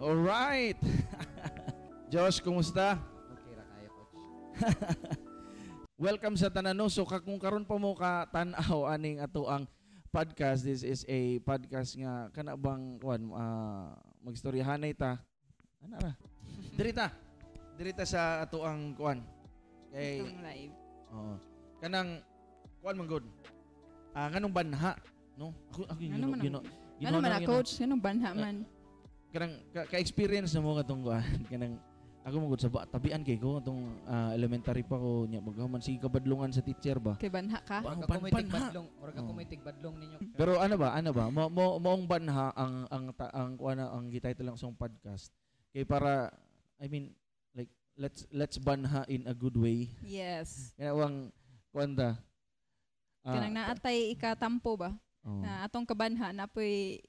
Alright! Josh, kumusta? Okay ra kayo, coach. Welcome sa Tananoso. Kung karon pa mo ka tanaw aning ato ang podcast, this is a podcast nga kana bang kuan magstoryahanay ta. Ana ra. Dirita sa ato ang kuan. Kay live. Oo. Kanang kuan man good. Nganong banha, no? Ako gino man coach, nganong banha man. Kanang ka-experience na mo katong kanang ako magud sa tabian kay ko atong elementary pa ko nya magaman sige kabadlongan sa teacher ba. Kay banha ka? Kabadlong, murag ako may tigbadlong ninyo. Pero ano ba? Maong banha ang ang gi-title lang sa podcast. Kay para like let's banha in a good way. Yes. Kanang kuanda. Kanang naatay ikatampo ba? Oh. Na atong kabanha na po'y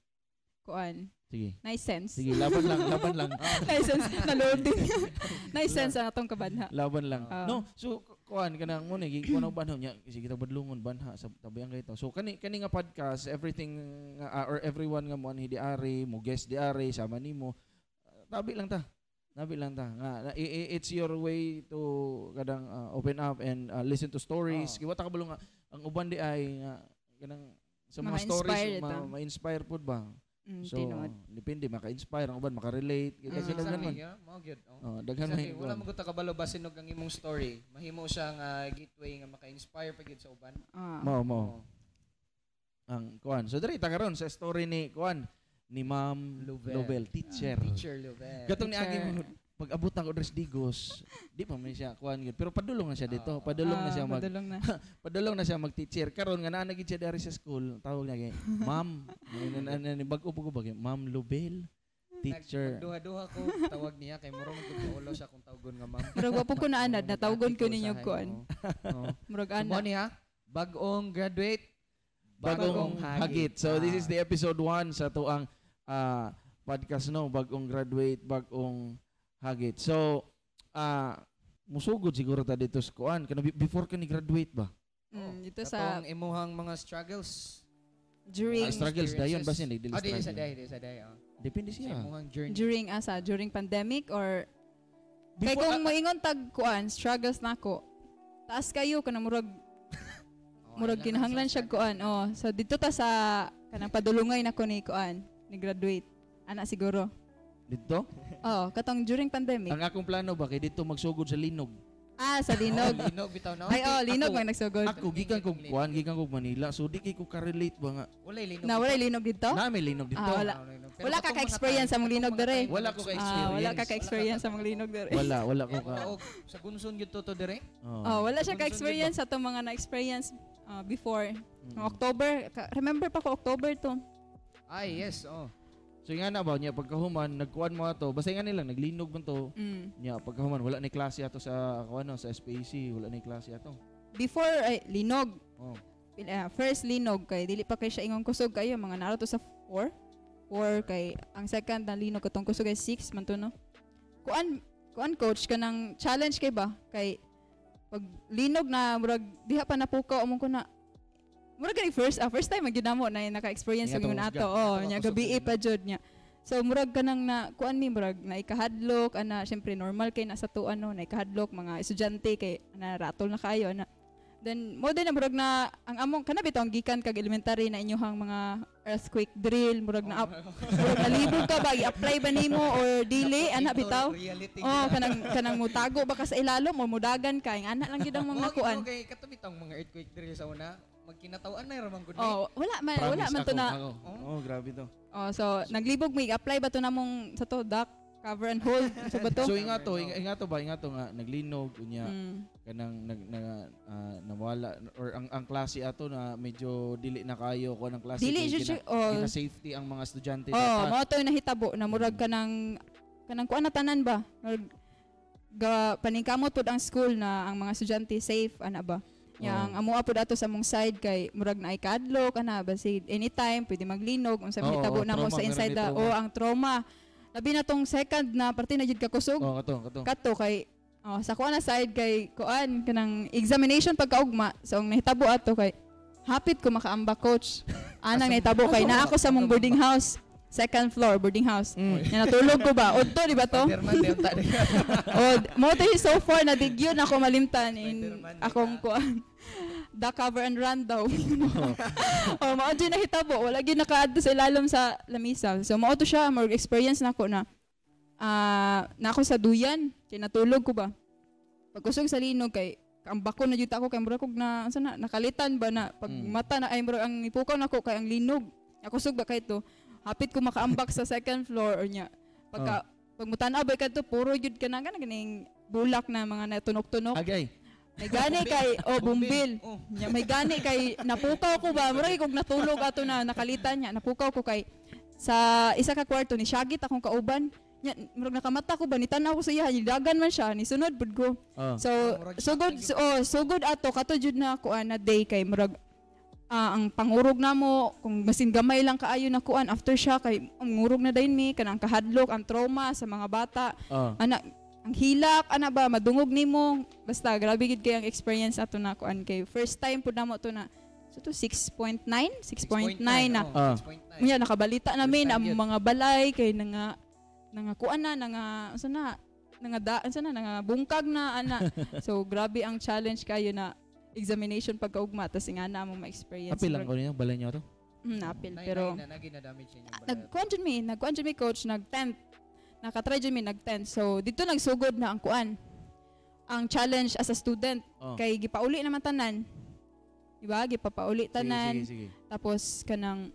kuan. Sige. Nice sense. Sige, laban lang. Nice sense na loading. Nice sense ang atong kabanha. Laban lang. No, so kuan kanang mo ni kuno banha nya sige ta badlongon banha sa tabiang kay to. So kani nga podcast, everything or everyone nga mo anhi diari, mo guest diari sama nimo. Tabi lang ta. It's your way to kadang open up and listen to stories. Kiwa ta kabalo nga ang uban di ay kanang sa mga stories ma-inspire pod ba. So depende maka-inspire ang uban maka-relate kasi daghan man. Mao gyud. Oh, daghan man. Wala man gud ta kabalo basinog ang imong story. Mahimo siyang gateway nga maka-inspire pa gyud sa uban. Mao. Ang kuan. So diri ta karon sa story ni kuan ni Ma'am Lovelle, Teacher Lovelle. Gatong ni Agim pag-abot ng Odres Digos, di pa man siya kuan gyud. Pero padulong na siya dito. Padulong na siya mag-teacher. Karon nga naa na gid siya dari sa school, tawag na kay Ma'am. Ni bag-o Ma'am Lovelle, Teacher. Duha-duha ko tawag niya kay murong tugulo sa kung tawgon nga ma'am. Murag wa ko na anad na tawgon ko ninyo kuan. Murag ana. Mo ni ha? Bag-ong Graduate, Bag-ong Hagit. So this is the episode 1 sa tuang podcast no, Bag-ong Graduate, Bag-ong Hagit. So, musugod siguro ta dito sa kuan. Before ka ni-graduate ba? Dito sa imuhang mga struggles. During struggles, dayon ba siya? Di sa day. Depende siya. During pandemic or... Kaya kung moingon tag kuan, struggles na ko, taas kayo, kanang murag kinahanglan siya kuan. Oh, so, dito ta sa kanang padulungay na ko ni kuan, ni-graduate. Ana siguro. Dito? Oo, katong during pandemic. Ang akong plano ba, kaya dito magsugod sa linog. Sa linog. Linog, bitaw na. Linog ang nagsugod. Ako, gikan kong Manila, so di kayo ka-relate ba nga. Walay linog dito? Walay linog dito? May linog dito. Wala ka ka-experience sa mong linog dere. Wala ka ka-experience sa mong linog dere. Sa Gunson yun to dere? Wala siya ka-experience sa itong mga na-experience before. October, remember pa ko October to. Yes, So nga na ba niya pagkahuman nagkuan mo ato basta nga nilang naglinog man to niya pagkahuman wala ni klase ato sa sa SPAC wala ni klase ato. Before linog. First linog kay dili pa kay siya ingon kusog kayo mga naroto sa 4 kay ang second na linog katong kusog ay 6 man to no. Kuan coach kanang challenge kay ba kay pag linog na murag diha pa napukaw amon ko na murag kay first time magginamo na naka-experience gyud na ato. Nya gabi pa jud nya. So murag kanang na kuan mi murag na ikahadlok ana syempre normal kay nasa to na ikahadlok mga estudyante kay ana ratol na kayo ana. Then mo din na murag na ang among kana bitaw ang gikan kag elementary na inyohang mga earthquake drill murag na murag nalibog ka ba i-apply ba nimo or dili ana bitaw. Kanang mutago ba ka sa ilalom or mudagan ka ang ana lang gyud ang mga nakuan. Okay kato bitaw mga earthquake drill sa una. Magkinatawaan na ramang good night. Wala man to na. Grabe to. So naglibog mig apply ba to namong sa to duck cover and hold sa bato. So ingato nga naglinog unya kanang nawala or ang klase ato na medyo dili na kayo ko nang klase kina safety ang mga estudyante dapat. Mao to nahitabo na murag kanang kuan na tanan ba. Paningkamot pud ang school na ang mga estudyante safe ana ba. Yang amuha po dato sa mong side kay murag na ikadlok ana basid anytime pwede maglinog unsa may tabo namo sa inside ang trauma labi na tong second na parte na jud ka kusog kato kay sa kuan na side kay kuan kanang examination pagkaugma so ang nahitabo ato kay Hapit ko makaamba, coach. Anang naitabo kay na ako sa mong boarding house. Second floor, boarding house. Na natulog ko ba? O to, di ba to? O, mo tayo so far, nadigyon ako malimtan. Akong kuhan. The cover and run daw. O, maon dyan nakitabo. Wala yun naka-add sa ilalom sa lamisa. So, maon to siya. More experience na ako na. Na ako sa duyan. Kaya natulog ko ba? Pagkusog sa linog kay ang bako na juta ko kay mura kog na sana nakalitan ba na pag mata na ay mura ang ipukaw nako kay ang linog nakusog ba kay to hapit ko makaambak sa second floor or nya pagka pag mutan-aw ba kay to puro jud kana ganing bulak na mga natunok-tunok agay may gani kay o bumbil nya may gani kay napukaw ko ba mura kog natulog ato na nakalitan nya napukaw ko kay sa isa ka kwarto ni Shagit akong kauban. Murag nakamata ko ba, nitanaw ko sa iya, dagan man siya, nisunod po ko. So, so good ato, katujud na kuan na day kay murag, ang pangurog na mo, kung masin gamay lang kaayo na kuan, after siya, kay ngurog na dahin mi, kanang kahadlok, ang trauma sa mga bata, ana, ang hilak, ana ba, madungog ni mo, basta, grabe gid kay ang experience ato na kuan kay first time po na mo ito na, so 6.9, 6.9 na. Yan, nakabalita namin ang mga balay, kay nga, nangakuan na nangabungkag na ana. So grabe ang challenge kayo na examination pagkaugma tas nga na mo ma-experience. Apil lang ko niya balay niyo to. Apil pero nagkuan jud mi coach nag-10. Nakatry jud mi nag-10. So dito nagsugod na ang kuan. Ang challenge as a student kay gipauli naman tanan. Diba? Gipapauli tanan. Sige. Tapos kanang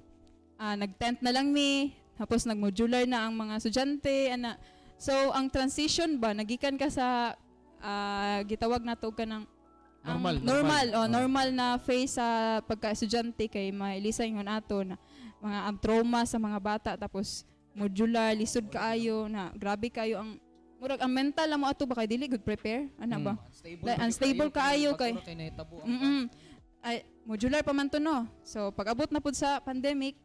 nag-10 na lang mi. Tapos nag-modular na ang mga estudyante. So, ang transition ba? Nagikan ka sa, gitawag na to ka ng normal na phase sa pagka-estudyante kay mailisa yun ato na mga trauma sa mga bata. Tapos, modular, lisod kaayo na grabe kayo ang, murag ang mental na mo ato ba kay dili good prepare? Ano ba? Unstable kaayo kay. Modular pa man to no. So, pag-abot na po sa pandemic,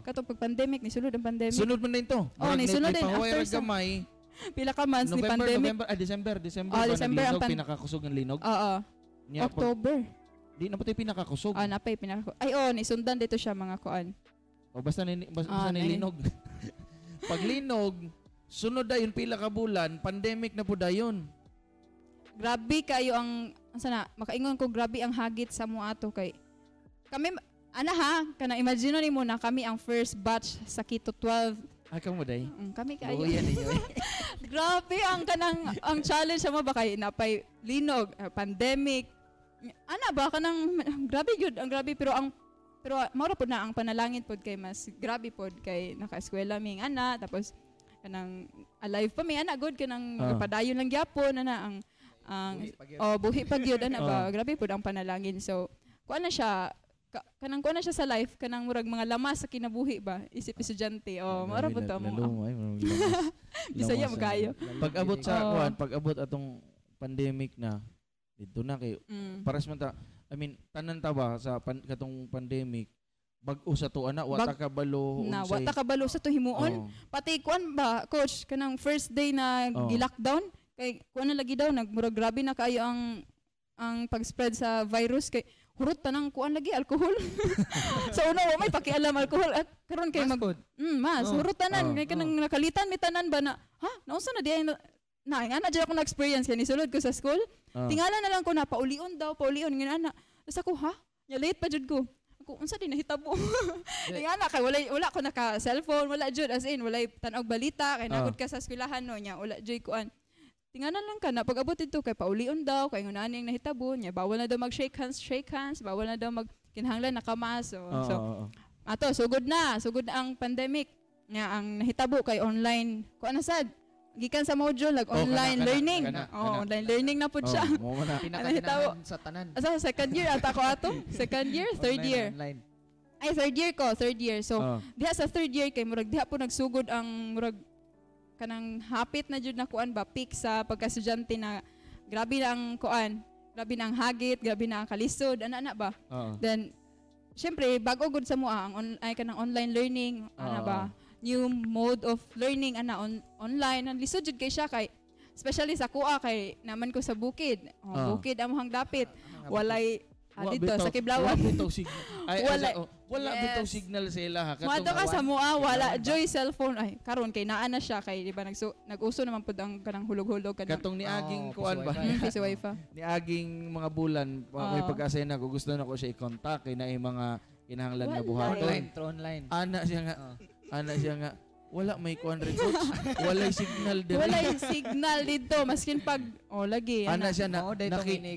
katong pag-pandemic, nisulod ang pandemic. Sunod mo na ito. Nisulod din. After sa gamay, pila ka months November, ni pandemic. December. December ang pinakakusog ng linog. October. Di na po tayo pinakakusog. Ay, nisundan dito siya mga kuan. Basta nilinog. Pag linog, sunod dayon pila ka bulan, pandemic na po dayon. Grabe kayo ang, makaingon ko, grabe ang hagit sa mo ato kay. Kami, kana imagine ni mo na kami ang first batch sa Kito 12. Kamo day. Kami kayo. Grabe ang kanang ang challenge mo ba kay napay linog, pandemic. Ba kanang grabe jud, ang grabe pero maura pod na ang panalangin pod kay mas grabe pod kay naka-eskwela ming ana tapos kanang alive pa mi ana good kanang padayon lang gyapon ana ang buhi pa gyud ba grabe pod ang panalangin so kuan na siya kanang ko na siya sa life kanang murag mga lamas sa kinabuhi ba isip estudyante mara po to mo bisaya mo kayo pag-abot sa kuan pag-abot atong pandemic na dito na kay paras man ta I mean tanan ta ba sa katong pandemic bag-o sa to ana wa ta kabalo sa to himuon pati kuan ba coach kanang first day na gi-lockdown kay kuan na lagi daw nagmurag grabe na kayo ang pag-spread sa virus kay hurot tanang kuan lagi alcohol. So una wa may pakialam alcohol at karon kay mas hurot tanan kay kanang nakalitan mi tanan ba na ha nausa na diay na ana jud ako na experience kay nisulod ko sa school. Tingala na lang ko na paulion ngana. Usa ko ha nya late pa jud ko. Ako unsa di nahitabo. Tingala kay wala ko naka cellphone wala jud as in wala tan-og balita kay nagud ka sa eskwelahan no nya wala jud kuan. Tingnan lang ka na pag-abot dito kay paulion daw kay nguna ning nahitabo nya bawal na daw mag-shake hands bawal na daw magkinahanglan nakamas so ato sugod na ang pandemic nya ang nahitabo kay online ko ana sad gikan sa module lag online learning online learning na pud siya pinakatananan sa tanan asa second year ata ko ato second year third year online. Ay third year so diha sa third year kay murag diha po nagsugod ang murag kanang hapit na jud na kuan ba peak sa pagkaestudyante na grabe na ang kuan grabe na ang hagit grabe na ang kalisod ana ba then syempre bag-o gud sa moa ang kanang online learning ana ba new mode of learning ana online ang lisod jud kay siya kay especially sa kuha kay naman ko sa bukid bukid among dapit walay Dito bitaw, sa Kiblawan. Wala bitaw signal. Ay, wala, oh, wala yes. bitaw signal sa ila ha. Muadto ka sa mua, wala. Joy cellphone. Ay, karon kay naa na siya kay di ba nag-uso naman pud ang kanang hulog-hulog kanang. Katong niaging kuan ba? Sa wifi. Niaging mga bulan ako'y pag-asay na ko gusto na ko siya i-contact kay naay mga kinahanglan na buhaton. Online. Ana siya nga. Ana siya nga. Wala may kuan records. Walay signal dito. Walay signal dito maskin pag oh lagi. Ana siya na,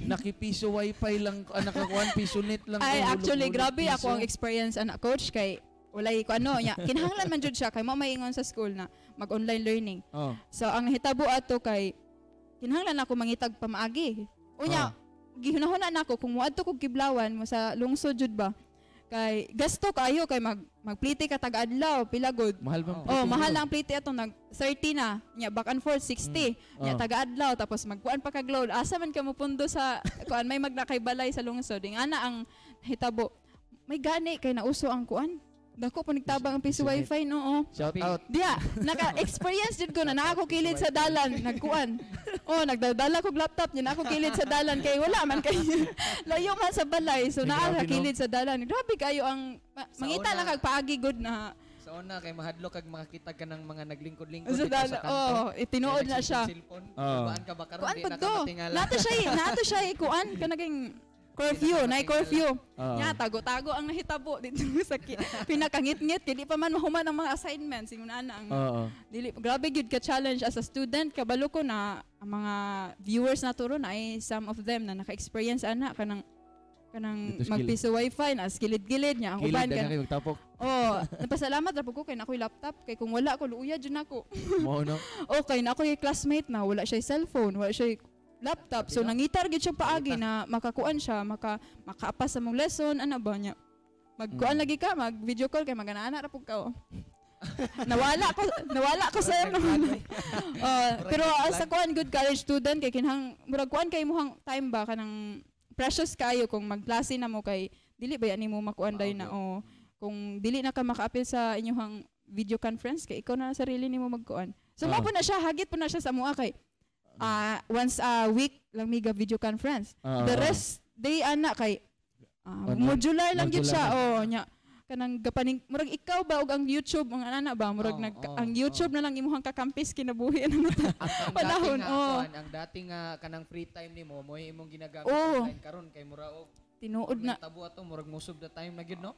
nakipiso wifi lang anak ka kuan piso net lang. Ay actually grabe piso. Ako ang experience anak coach kay walay ko ano nya. Kinahanglan man jud siya kay mao maingon sa school na mag online learning. Oh. So ang hitabo ato kay kinahanglan ako mangitag pamaagi. Unya oh. gihunahuna nako kung moadto kog Kiblawan mo sa lungsod jud ba. Kay gasto kayo kay magplite ka tag adlaw pila good mahal bang plite oh mahal ang plite ato nag 30 na nya back and forth 60 nya taga adlaw tapos magkuan pa kag load asa man ka mopundo sa kuan may magnakay balay sa lungsod ing ana ang hitabo may gani kay nauso ang kuan dako po nagtabang ang piso wifi noo shout out dia naka experience jud ko na nako kilid sa dalan nagkuan oh nagdadala ko laptop nya nako kilid sa dalan kay wala man kay layo man sa balay so naa kilid sa dalan grabe kayo ang mangita lang kag paagi good na sa una kay mahadlok kag makakita ka ng mga naglingkod-lingkod so dito sa kanto. Oo, itinuod na siya. Kuan ka ba karon di nakatingala. Nato siya kuan ka naging curfew, na curfew. Nya tago-tago ang nahitabo dito sa pinakangit-ngit kay di pa man mahuman ang mga assignments ingon ana ang. Dili grabe gyud ka challenge as a student kabalo ko na ang mga viewers na turon ay some of them na naka-experience ana kanang magpiso wifi na skilid-gilid nya ang uban kan. Oh, napasalamat ra pud ko kay nakoy laptop kay kung wala ko luuya jud nako. Mao no. Okay, nakoy classmate na wala siya cellphone, wala siya laptop so nangitar gid siya paagi na makakuan siya makaapas sa mong lesson ana ba nya. Magkuan lagi ka mag video call kay magana-ana ra pud ka. nawala ko sa pero as a kuan good college student kay kinhang murag kuan kay imong time ba kanang precious kayo kung magklase na mo kay dili ba ani mo makuan day na o kung dili na ka makaapil sa inyong video conference kay ikaw na sarili nimo magkuan so mo po na siya hagit po na siya sa mua kay once a week lang miga video conference the rest day ana kay modular lang gid siya o nya kanang gapaning murag ikaw ba og ang YouTube ang ana ba murag ang YouTube na lang imong kakampis kinabuhi na mata panahon ang dating nga kanang free time nimo mo imong ginagamit online karon kay mura og tinuod na tabo ato murag most of the time na gid no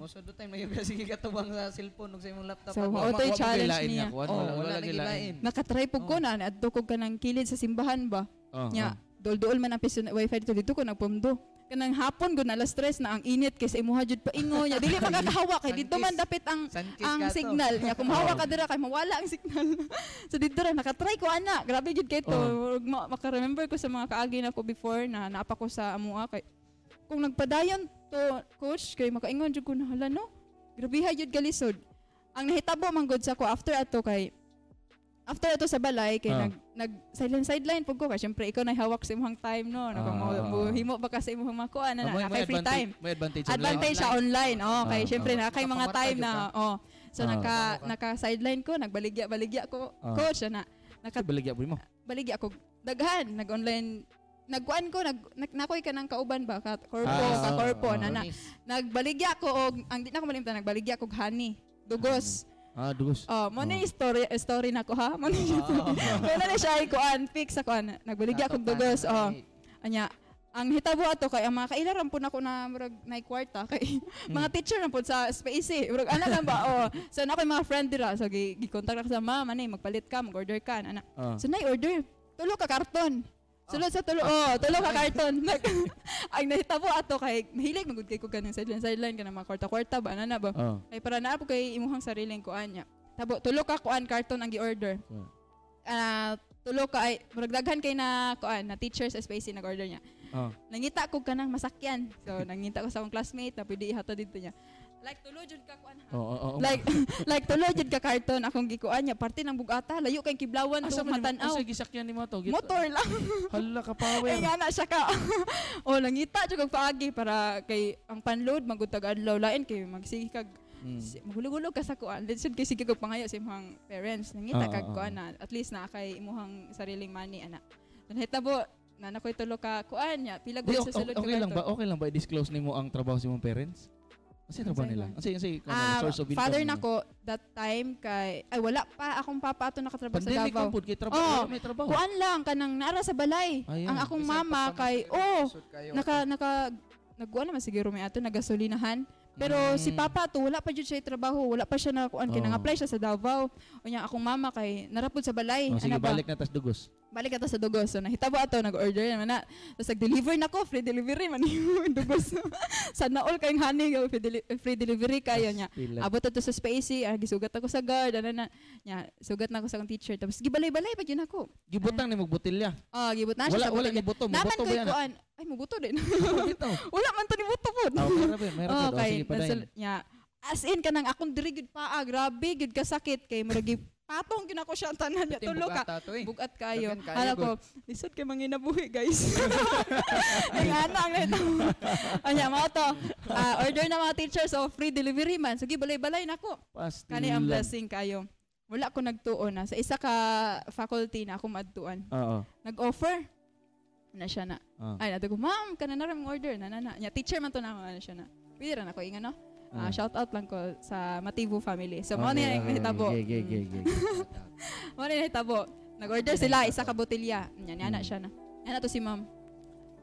most of the time na sige katabang sa cellphone ug sa imong laptop so mao toy challenge niya wala gilain nakatry pug ko na adto kog kanang kilid sa simbahan ba nya dol-dol man ang piso wifi dito ko nagpumdo kanang hapon gud na alas 3 na ang init kay sa imuha jud paingon nya dili magakahawa kay dito man dapit ang signal nya kung hawa ka dira kay mawala ang signal so dito ra nakatry ko ana grabe jud kay to maka-remember ko sa mga kaagi na ko before na naapa ko sa amua kay kung nagpadayon to coach kay makaingon jud ko na hala no grabe ha jud galisod ang nahitabo man gud sa ko after ato sa balay kay nag silent sideline pud ko kasi syempre ikaw na hawak sa imong time no himo ba ka sa imong makuha na kay free time may advantage siya online kay syempre na kay mga time na so naka sideline ko nagbaligya ko coach na nakabaligya mo baligya ko daghan nag online nagkuan ko nagnakoy kanang kauban ba ka korpo na nagbaligya ko og ang di na ko malimtan nagbaligya ko honey dugos dugos. Mo ni story na ko ha. Mo ni. Wala na siya ikuan fix ako an. Nagbaligya kog dugos. Anya ang hitabo ato kay ang mga kailaran po nako na murag na kwarta kay mga teacher na po sa SPAC. Murag ana lang ba so na ko mga friend dira so gi-contact ra sa mama ni magpalit ka, mag-order ka ana. So nay order. Tulo ka karton. Sulod sa tulo. Tulo ka karton. Ang nahitabo ato kay mahilig magud kay ko ganang sideline kana mga kwarta-kwarta ba ana na ba. Ay para na po kay imuhang sariling kuan nya. Tabo tulo ka kuan karton ang gi-order. Tulo ka ay magdaghan kay na kuan na teachers SPAC nag-order nya. Nangita ko kanang masakyan. So nangita ko sa akong classmate na pwede ihatod dito nya. Like tulo jud ka kuan ha. Like tulo jud ka karton akong gikuan nya parte ng bugata layo kay Kiblawan to matan-aw. Asa gisakyan nimo to? Motor lang. Hala ka power. Ay ana siya ka. Langita jud kag paagi para kay ang panload magutag adlaw lain kay magsige kag magulog-ulog ka sa kuan. Lisod kay sige kag pangayo sa imong parents nangita kag kuan at least na kay imuhang sariling money ana. Nahitabo na nakoy tulo ka kuan niya pila gud sa sulod. Okay lang ba? Okay lang ba i-disclose nimo ang trabaho sa imong parents? Kasi trabaho nila. Kasi source of income. Father nako that time kay ay wala pa akong papa ato nakatrabaho sa Davao. Pandemic ang pud kay trabaho, may trabaho. Kuan lang kanang naara sa balay. Ang akong mama kay nagguan naman siguro may ato nagasolinahan. Pero si papa ato wala pa jud siya trabaho, wala pa siya na kuan kay nang-apply siya sa Davao. Unya akong mama kay narapod sa balay. Sige, balik na tas dugos. Balik ata sa Dugos. So, nahitabo ato, nag-order naman na. Tapos nag-deliver na ko, free delivery man yung Dugos. Sana all kayong honey, free delivery kayo niya. Abot ato sa Spacey, gisugat ako sa guard, sugat na ako sa teacher. Tapos gibalay-balay pa yun ako. Gibutang na magbutilya. Oo, gibut na siya sa butilya. Wala gibuto, mabuto ba yan? Ay, mabuto din. Wala man to ni buto po. Meron na doon, sige pa na. As in, kanang akong dirigid pa, grabe, gid kasakit kay maragib. Patong ginako siya ang tanan niya. Tulog ka. Bugat kayo. Hala ko, lisod kayo manginabuhi, guys. Ang nito. Anya, mga to. Order na mga teachers o free delivery man. Sige, balay-balay na ko. Kani ang blessing kayo. Wala ko nagtuon na. Sa isa ka faculty na ako maadtuan. Nag-offer. Ano siya na. Ay, nato ko, ma'am, kananaram ang order. Nanana. Teacher man to na ako. Ano siya na. Pwede rin ako. Ingan, no? Shout out lang ko sa Matibu family. So, mauna yung nahitabo. Mauna yung nahitabo. Nag-order sila, isa ka botilya. Yana siya na. Yana to si ma'am.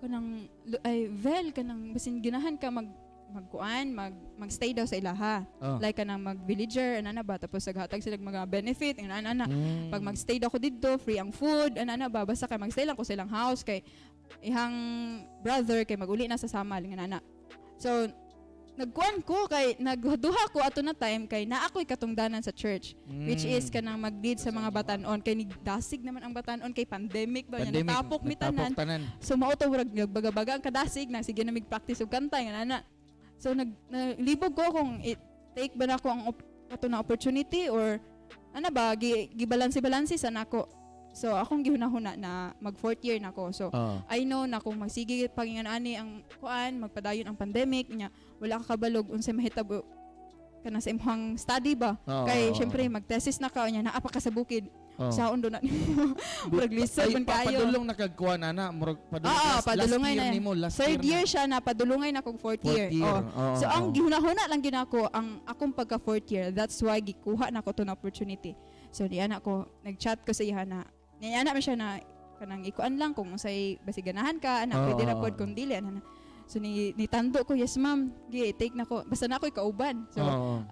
Kanang, ay, Vel, kanang basin ginahan ka magkuan, magstay daw sa ilaha. Like kanang mag-villager, anana ba? Tapos naghatag sila mga benefit, anana. Pag magstay daw ko dito, free ang food, anana ba? Basta kay magstay lang ko sa ilang house, kay ihang brother, kay mag-uli na sa samal, anana. So, nagkuan ko kay nagduha ko ato na time kay naa ako'y katungdanan sa church which is kanang mag-lead sa mga batan-on kay nigdasig naman ang batan-on kay pandemic ba pandemic, yan natapok mitanan so mauto murag nagbaga-baga ang kadasig na sige na mig-practice og kantay ana so naglibog ko kung take ba nako ang ato na opportunity or ana ba gibalansi-balansi sa nako. So, akong gihunahuna na mag-fourth year na ako. So, I know na kung magsige paginganani ang kuan, magpadayon ang pandemic, niya, wala ka kabalog, unsay mahitabo ka na sa imong study ba? Kaya, syempre, mag-thesis na ka, niya, naa pa ka sa bukid. Sa undo na nimo. Pag-lisod man kayo. Padulong na kagkuhan, ana. Padulungay na yan. Third year siya na, padulungay na kong fourth year. So, ang gihunahuna lang ginako, ang akong pagka-fourth year, that's why gikuha na ko to na opportunity. So, niya na ko, nag-chat ko sa iya na, niyana man siya na kanang ikuan lang kung unsay basiganahan ka anak pwede ra pod kung dili ana. So ni tando ko yes ma'am gi take nako basta na ako'y kauban. So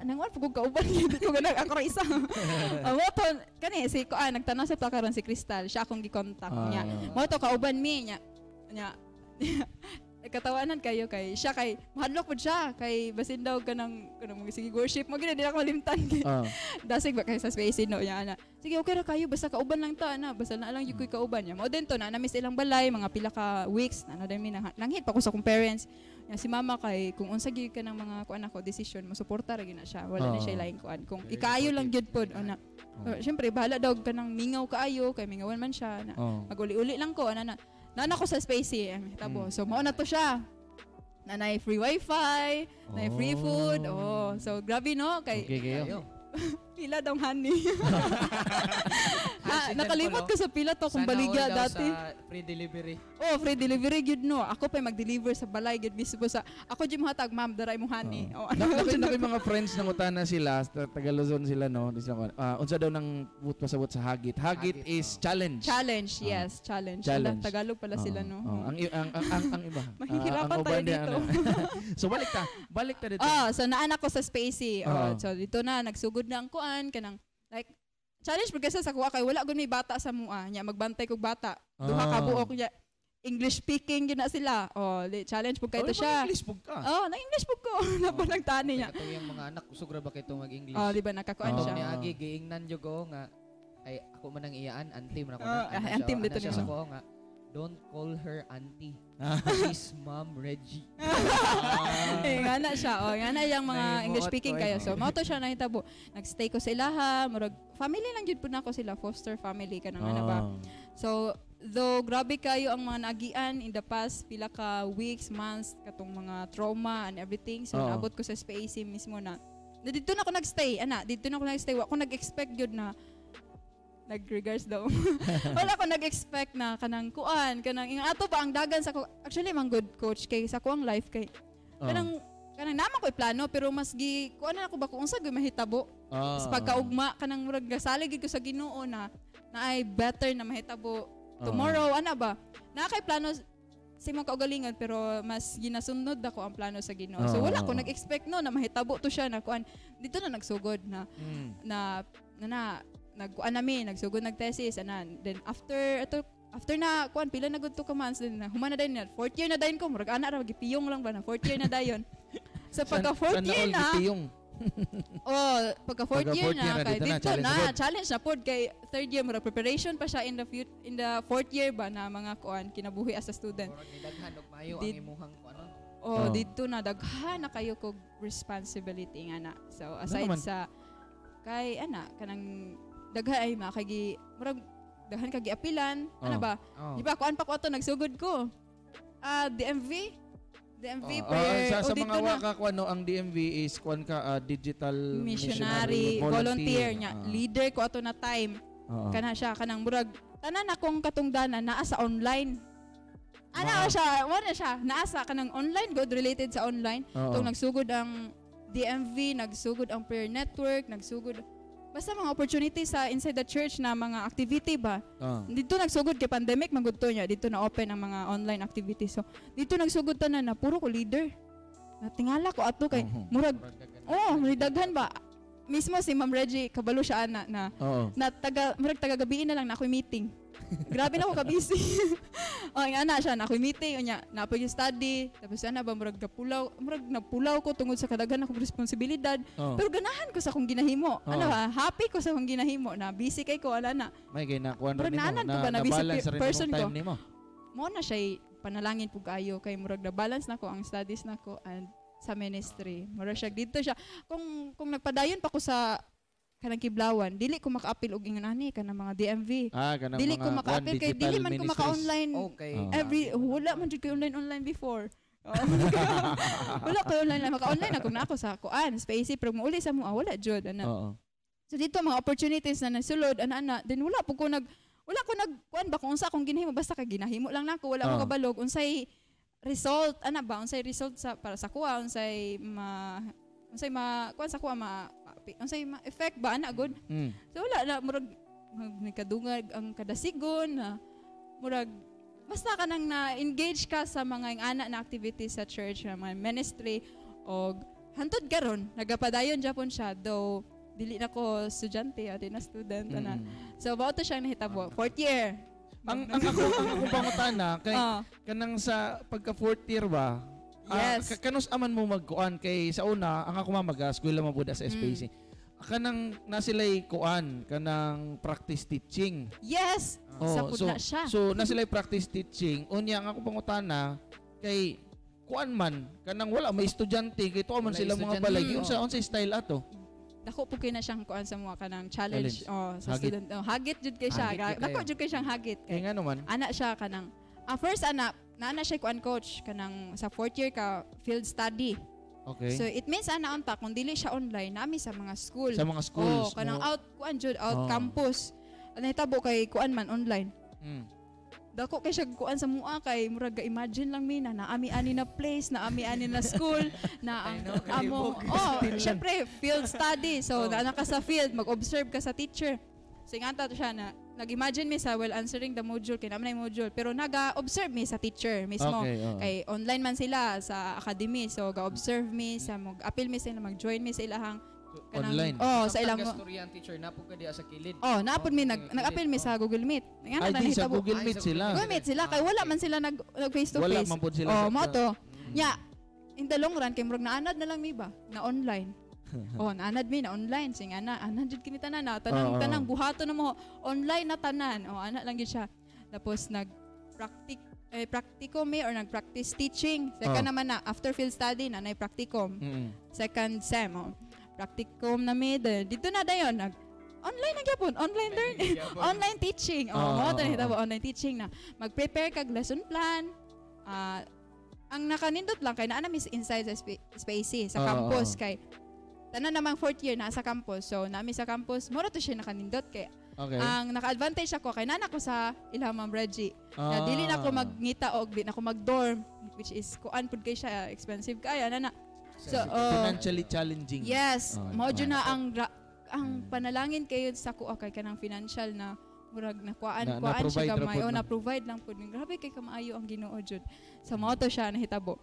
nang wala pugog kauban gid ko ganang ako ra isa. Moton kani si kuan nagtanaw sa takaran si Crystal siya akong gi-contact niya. Moto kauban mi nya. Katawanan kayo kay siya kay mahadlok pud siya kay basin daw kanang sige worship mo gid dili ako malimtan kay dasig ba kay sa space no nya ana sige okay ra kayo basta kauban lang ta ana basta na lang yukoy kauban nya mao dento na miss ilang balay mga pila ka weeks na dai mi nanghit pa ko sa kong parents nya si mama kay kung unsa gyud ka nang mga kuan ako decision mo suporta ra gyud na siya wala na siya laing kuan kung ikayo lang gyud pod ana syempre bahala daw kanang mingaw kaayo kay mingawan man siya na maguli-uli lang ko ana na nana ko sa Spacey, tabo. So, mauna to siya. Nanay free wifi, nanay free food. So, grabe no? Okay, kayo. Pila daw, honey. Nakalimot ko sa pila to kung baligya dati. Sana all daw sa free delivery. Oo, free delivery, good no. Ako pa mag-deliver sa balay, good mismo sa, ako di mga tag, ma'am, daray mo, honey. Nakita ko yung mga friends ng utana sila, taga Luzon sila, no? Unsa daw ng pasabot sa Hagit. Hagit is challenge. Challenge, yes, challenge. Tagalog pala sila, no? Ang iba. Mahihirapan tayo dito. So, balik ta dito. Oo, so naanak ko sa Spacey. So, dito na, nagsugod na ang kuan, kanang, like, challenge mo kasi sa kuha kayo, wala ko may bata sa mua, niya, magbantay kong bata, duha ka buok niya, English speaking yun na sila, challenge po kayo to siya. English po ka? Oo, na-English po ko, napunang tani niya. Katong yung mga anak, sugra ba kayo itong mag-English? Oo, diba, nakakuan siya. Itong ni Agi, giingnan niyo ko nga, ay ako man ang iyaan, auntie mo na ko na. Auntie dito niya. Ano siya sa ko nga, don't call her auntie. She's Ma'am Reggie. Nga na siya. Nga na yung mga English speaking kayo. So, mauto siya na hitabo. Nagstay ko sa ilaha. Family lang yun po na ako sila. Foster family. Kanang nga na ba? So, though grabe kayo ang mga naagian in the past pila ka weeks, months, katong mga trauma and everything. So, naabot ko sa SPAC mismo na dito na ako nagstay. Dito na ako nagstay. Wala ko nag-expect yun na nag-regards daw. Wala ko nag-expect na kanang kuan, kanang ato ba ang dagan sa ko. Actually, mang good coach kay sa kuang life kay. Kanang naman ko plano pero mas gi kuan na ako ba kung unsa gyud mahitabo. Sa pagkaugma kanang murag gasalig ko sa Ginoo na naay better na mahitabo tomorrow ana ba. Na kay plano si mga kaugalingan pero mas ginasundod ako ang plano sa Ginoo. So wala ko nag-expect no na mahitabo to siya na kuan. Dito na nagsugod na nagkuan nami, nagsugod nag-thesis anan. Then after na kuan pila na good 2 months din na humana din na 4th year na dayon ko murag ana ra gipiyong lang ba na 4th year na dayon. Sa pagka 4th year na pagka 4th year na kay dito na challenge na pod kay 3rd year mura preparation pa siya in the 4th year ba na mga kuan kinabuhi as a student. Daghan og mayo ang imuhang kuan. Dito na daghan na kayo kog responsibility nga na. So aside sa kay ana kanang daghan ay makagi murag daghan kag giapilan ana ba. Di ba kuan pa ko ato nagsugod ko. DMV sa mga waka ko ano ang DMV is kuan ka digital missionary volunteer nya leader ko ato na time kana siya kanang murag tanan akong katungdanan naa sa online ana siya wala siya naa sa kanang online good related sa online tong nagsugod ang DMV nagsugod ang prayer network nagsugod basta mga opportunity sa inside the church na mga activity ba. Dito nagsugod kay pandemic magudto nya dito na open ang mga online activities. So dito nagsugod tanan na puro ko leader. Natingala ko ato kay murag daghan ba. Mismo si Ma'am Reggie kabalo siya ana na murag taga gabi na lang na ako meeting. Grabe na ako kabisi. Ana siya na ako meeting unya na ako study tapos ana ba murag napulaw ko tungod sa kadaghan akong responsibilidad pero ganahan ko sa akong ginahimo. Ano ba happy ko sa akong ginahimo na busy kay ko ala na. May ginakuan ra nimo na balance person ko. Mo na siya panalangin pug ayo kay murag na balance nako ang studies nako and sa ministry. Mura siya dito siya kung nagpadayon pa ko sa kanang Kiblawan dili ko maka-appeal og inganani kanang mga DMV dili ko maka-appeil kay dili man ko maka-online every wala man jud kay online before wala ko online na maka-online ako na ako sa kuan spacey pero muuli sa mua wala jud ana so dito mga opportunities na nasulod ana then wala ko nag kuan ba kung unsa akong ginahimo basta ka ginahimo lang nako wala ko kabalog unsay result ana ba unsay result sa para sa kuha unsay effect ba ana good so wala na murag nagkadungag ang kadasigon na murag basta ka nang na-engage ka sa mga ingana na activities sa church na mga ministry og hantod karon nagapadayon japon siya though dili na ko estudyante ati na student ana so about to siya nahitabo 4th year ang akong pangutana kay kanang sa pagka 4th year ba. Yes. Kanus aman mo magkuan kay sa una ang ako mamagas kuila mabuda sa SPAC. Kanang nasilay kuan kanang practice teaching. Yes. Sa pudla siya. So nasilay practice teaching unya ang ako pangutana kay kuan man kanang wala may estudyante kay tuwa man sila mga balay unsa style ato. Dako po kay na siyang kuan sa mga kanang challenge sa student. Hagit jud kay siya. Dako jud kay siyang hagit kay ngano man. Ana siya kanang first ana naana siya kuan coach kanang sa 4th year ka field study. Okay. So it means ana unta kung dili siya online nami sa mga school. Sa mga schools. Kanang out kuan jud out campus. Nahitabo kay kuan man online. Dako kay siya kuan sa mua kay murag imagine lang mina na ami ani na place na ami ani na school na ang amo. Syempre field study. So naana ka sa field mag-observe ka sa teacher. So inganta to siya na nag-imagine mi sa answering the module kay naman ay module pero naga-observe mi sa teacher mismo kay online man sila sa academy so ga-observe mi sa mag-appeal mi sila mag-join mi sa ilahang online sa ilang historian teacher napud ka diha sa kilid napud mi nag-appeal mi sa Google Meet ngana na sa Google Meet sila kay wala man sila nag face to face mo to nya in the long run kay murag naanad na lang mi ba na online naanad mi na online sing ana anad jud kini tanan na tanang buhato na mo online na tanan ana lang gid siya tapos nagpracticum mi or nagpractice teaching second naman na after field study na nay practicum second sem practicum na mi dito na dayon nag online na gyapon online learning online teaching mo ta nitabo online teaching na magprepare kag lesson plan ang nakanindot lang kay naa na mi inside sa space sa campus kay tanan namang 4th year na sa campus so nami sa campus mura to siya nakanindot kay Okay. Ang naka-advantage ako kay nana ko sa ila Ma'am Reggie. Na dili na ako magngita og di na ako mag-dorm, which is kuan pud kay siya expensive kaya nana. So financially challenging. Yes, mao jud na ang panalangin kayo sa kuha kay kanang financial na murag na kuan siya gamay o na provide lang pud. Grabe kay kamaayo ang Ginoo jud. Sa mao to siya nahitabo.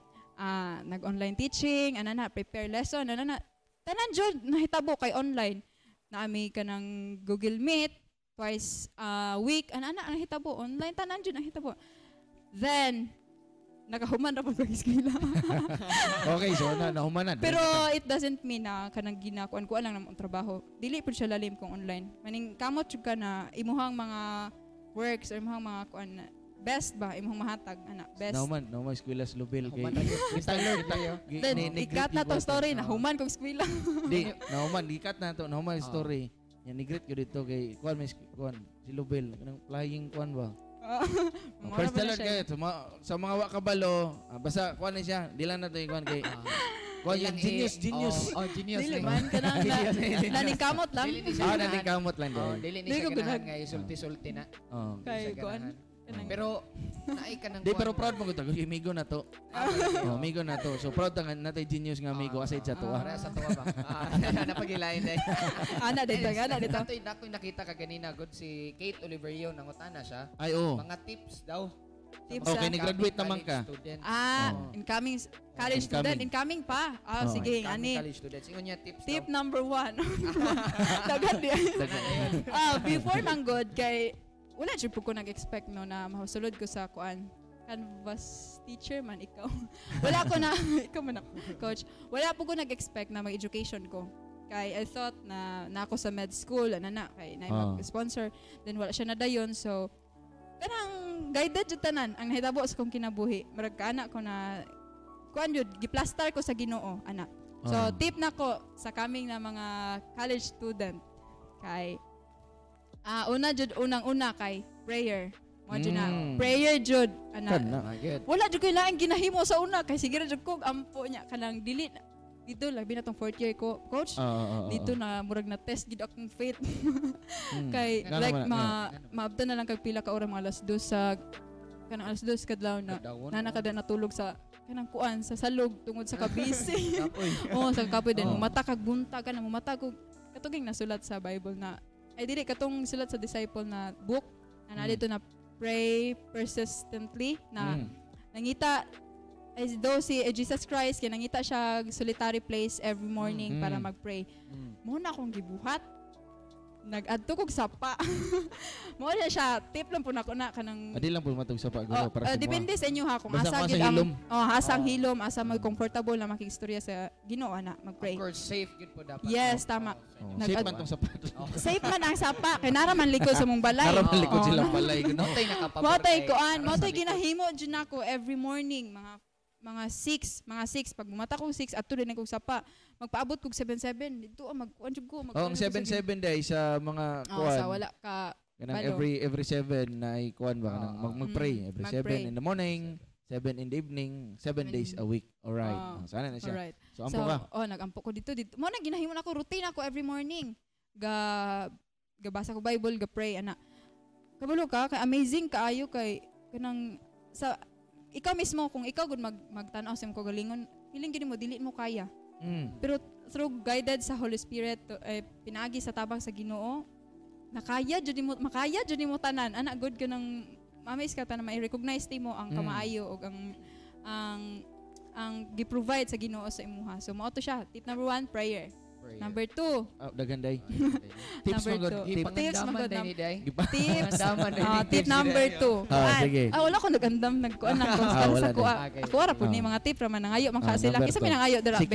Nag-online teaching, prepare lesson, tanan jud nahitabo kay online. Naami ka ng Google Meet twice a week. Nahitabo online tanan jud nahitabo. Then nakahuman na pag iskila. Okay, so nahumanan. Pero it doesn't mean na kanang ginakuan-kuan lang namong trabaho. Dili pud siya lalim kung online. Maning kamot jud ka na imuhang mga works or imuhang mga kuan na best ba imong mahatag ana best. Nahuman, no mas eskuelas Lovelle kay. Kita learn tayo. Ikat na to story na human kog eskwela. Di, nahuman ikat na to, nahuman story. Yan ni-greet ko dito kay kuan mis kuan si Lovelle kanang flying kuan ba. First alert kay sa mga wa kabalo, basta kuan ni siya, dila na to kuan kay. Kuan yung genius. Oh, genius. Dili man kanang naningkamot lang. Ah, naningkamot lang. Oh, dili ni siya kanang sulti-sulti na. Oh, kay kuan. Pero naay kanang di pero proud mo gud amigo na to. Amigo na to. So proud ta natay genius nga amigo asay sa tuwa. Sa tuwa ba. Napagilain dai. Ana dai tagana dito. Toy nakoy nakita ka ganina gud si Kate Oliverio nangutana siya. Ay oo. Mga tips daw. Tips. Okay, ni-graduate naman ka. Incoming college student, incoming pa. Sige, ani. Tip number 1. Dagan di. Before man gud kay una jud ko nag-expect no na mahusulod ko sa kuan canvas teacher man ikaw. Wala ko na ikaw man ako, coach. Wala po ko nag-expect na mag-education ko. Kay I thought na ako sa med school kay na mag-sponsor then wala siya na dayon so kanang guided jud tanan ang nahitabo sa kong kinabuhi. Murag kana ko na kuan jud giplastar ko sa Ginoo ana. So tip na ko sa kaming na mga college student kay una jud unang-una kay prayer. Mo jud na prayer jud ana. Wala jud ko laing ginahimo sa una kay sige ra jud ko ampo nya kanang dili dito labi na tong fourth year ko coach. Dito na murag na test gid akong faith. Kay like maabtan na lang kag pila ka oras mga alas 2 sa kanang alas 2 kadlaw na kada natulog sa kanang kuan sa salog tungod sa kabisi. Oh sa kapoy din mata kag buntag kanang mata ko katuging nasulat sa Bible na ay dili katong sulat sa disciple na book na dito na pray persistently na nangita as though si Jesus Christ kay nangita siya solitary place every morning para magpray. Mo na akong gibuhat nag-adto kog sapa. Mo na siya tip lang po na ko na kanang adi lang po matog sapa guro para sa depende sa inyo ha kung asa gid ang hasang hilom asa mo comfortable na makistorya sa Ginoo na magpray. Of course safe gid po dapat. Yes tama. Safe man tong sapa. Safe man ang sapa kay nara man likod sa mong balay. Nara man likod sila balay gud. Motay nakapabor. Motay koan, motay ginahimo jud nako every morning mga 6 pag bumata ko 6 adto din kog sapa magpaabot kog 77 dito magkuan jud ko mag 77 day sa mga kuan sa wala ka kanang every 7 na kuan ba kanang magpray every 7 in the morning 7 in the evening 7 days a week. Alright sana na siya so ampo ka nagampo ko dito mo na ginahimo na ko routine ako every morning gabasa ko Bible gapray ana kabulo ka kay amazing kaayo kay kanang sa ikaw mismo kung ikaw gud magtan-aw sa imong kagalingon hiling gid mo dili mo kaya pero through guided sa Holy Spirit pinaagi sa tabang sa Ginoo nakaya jud mo makaya jud mo tanan ana good ka nang amaze ka tanan ma-recognize timo ang kamaayo og ang gi-provide sa Ginoo sa imuha so mao to siya tip number 1 prayer. Number 2. Dagan day. Tips mo god. Tips mo god ni day. Tips. Tip number 2. Sige. Wala ko nagandam nagkuan nang sa ko. Ako ra pud ni mga tip ra man nangayo man ka sila kisa minangayo dira. Si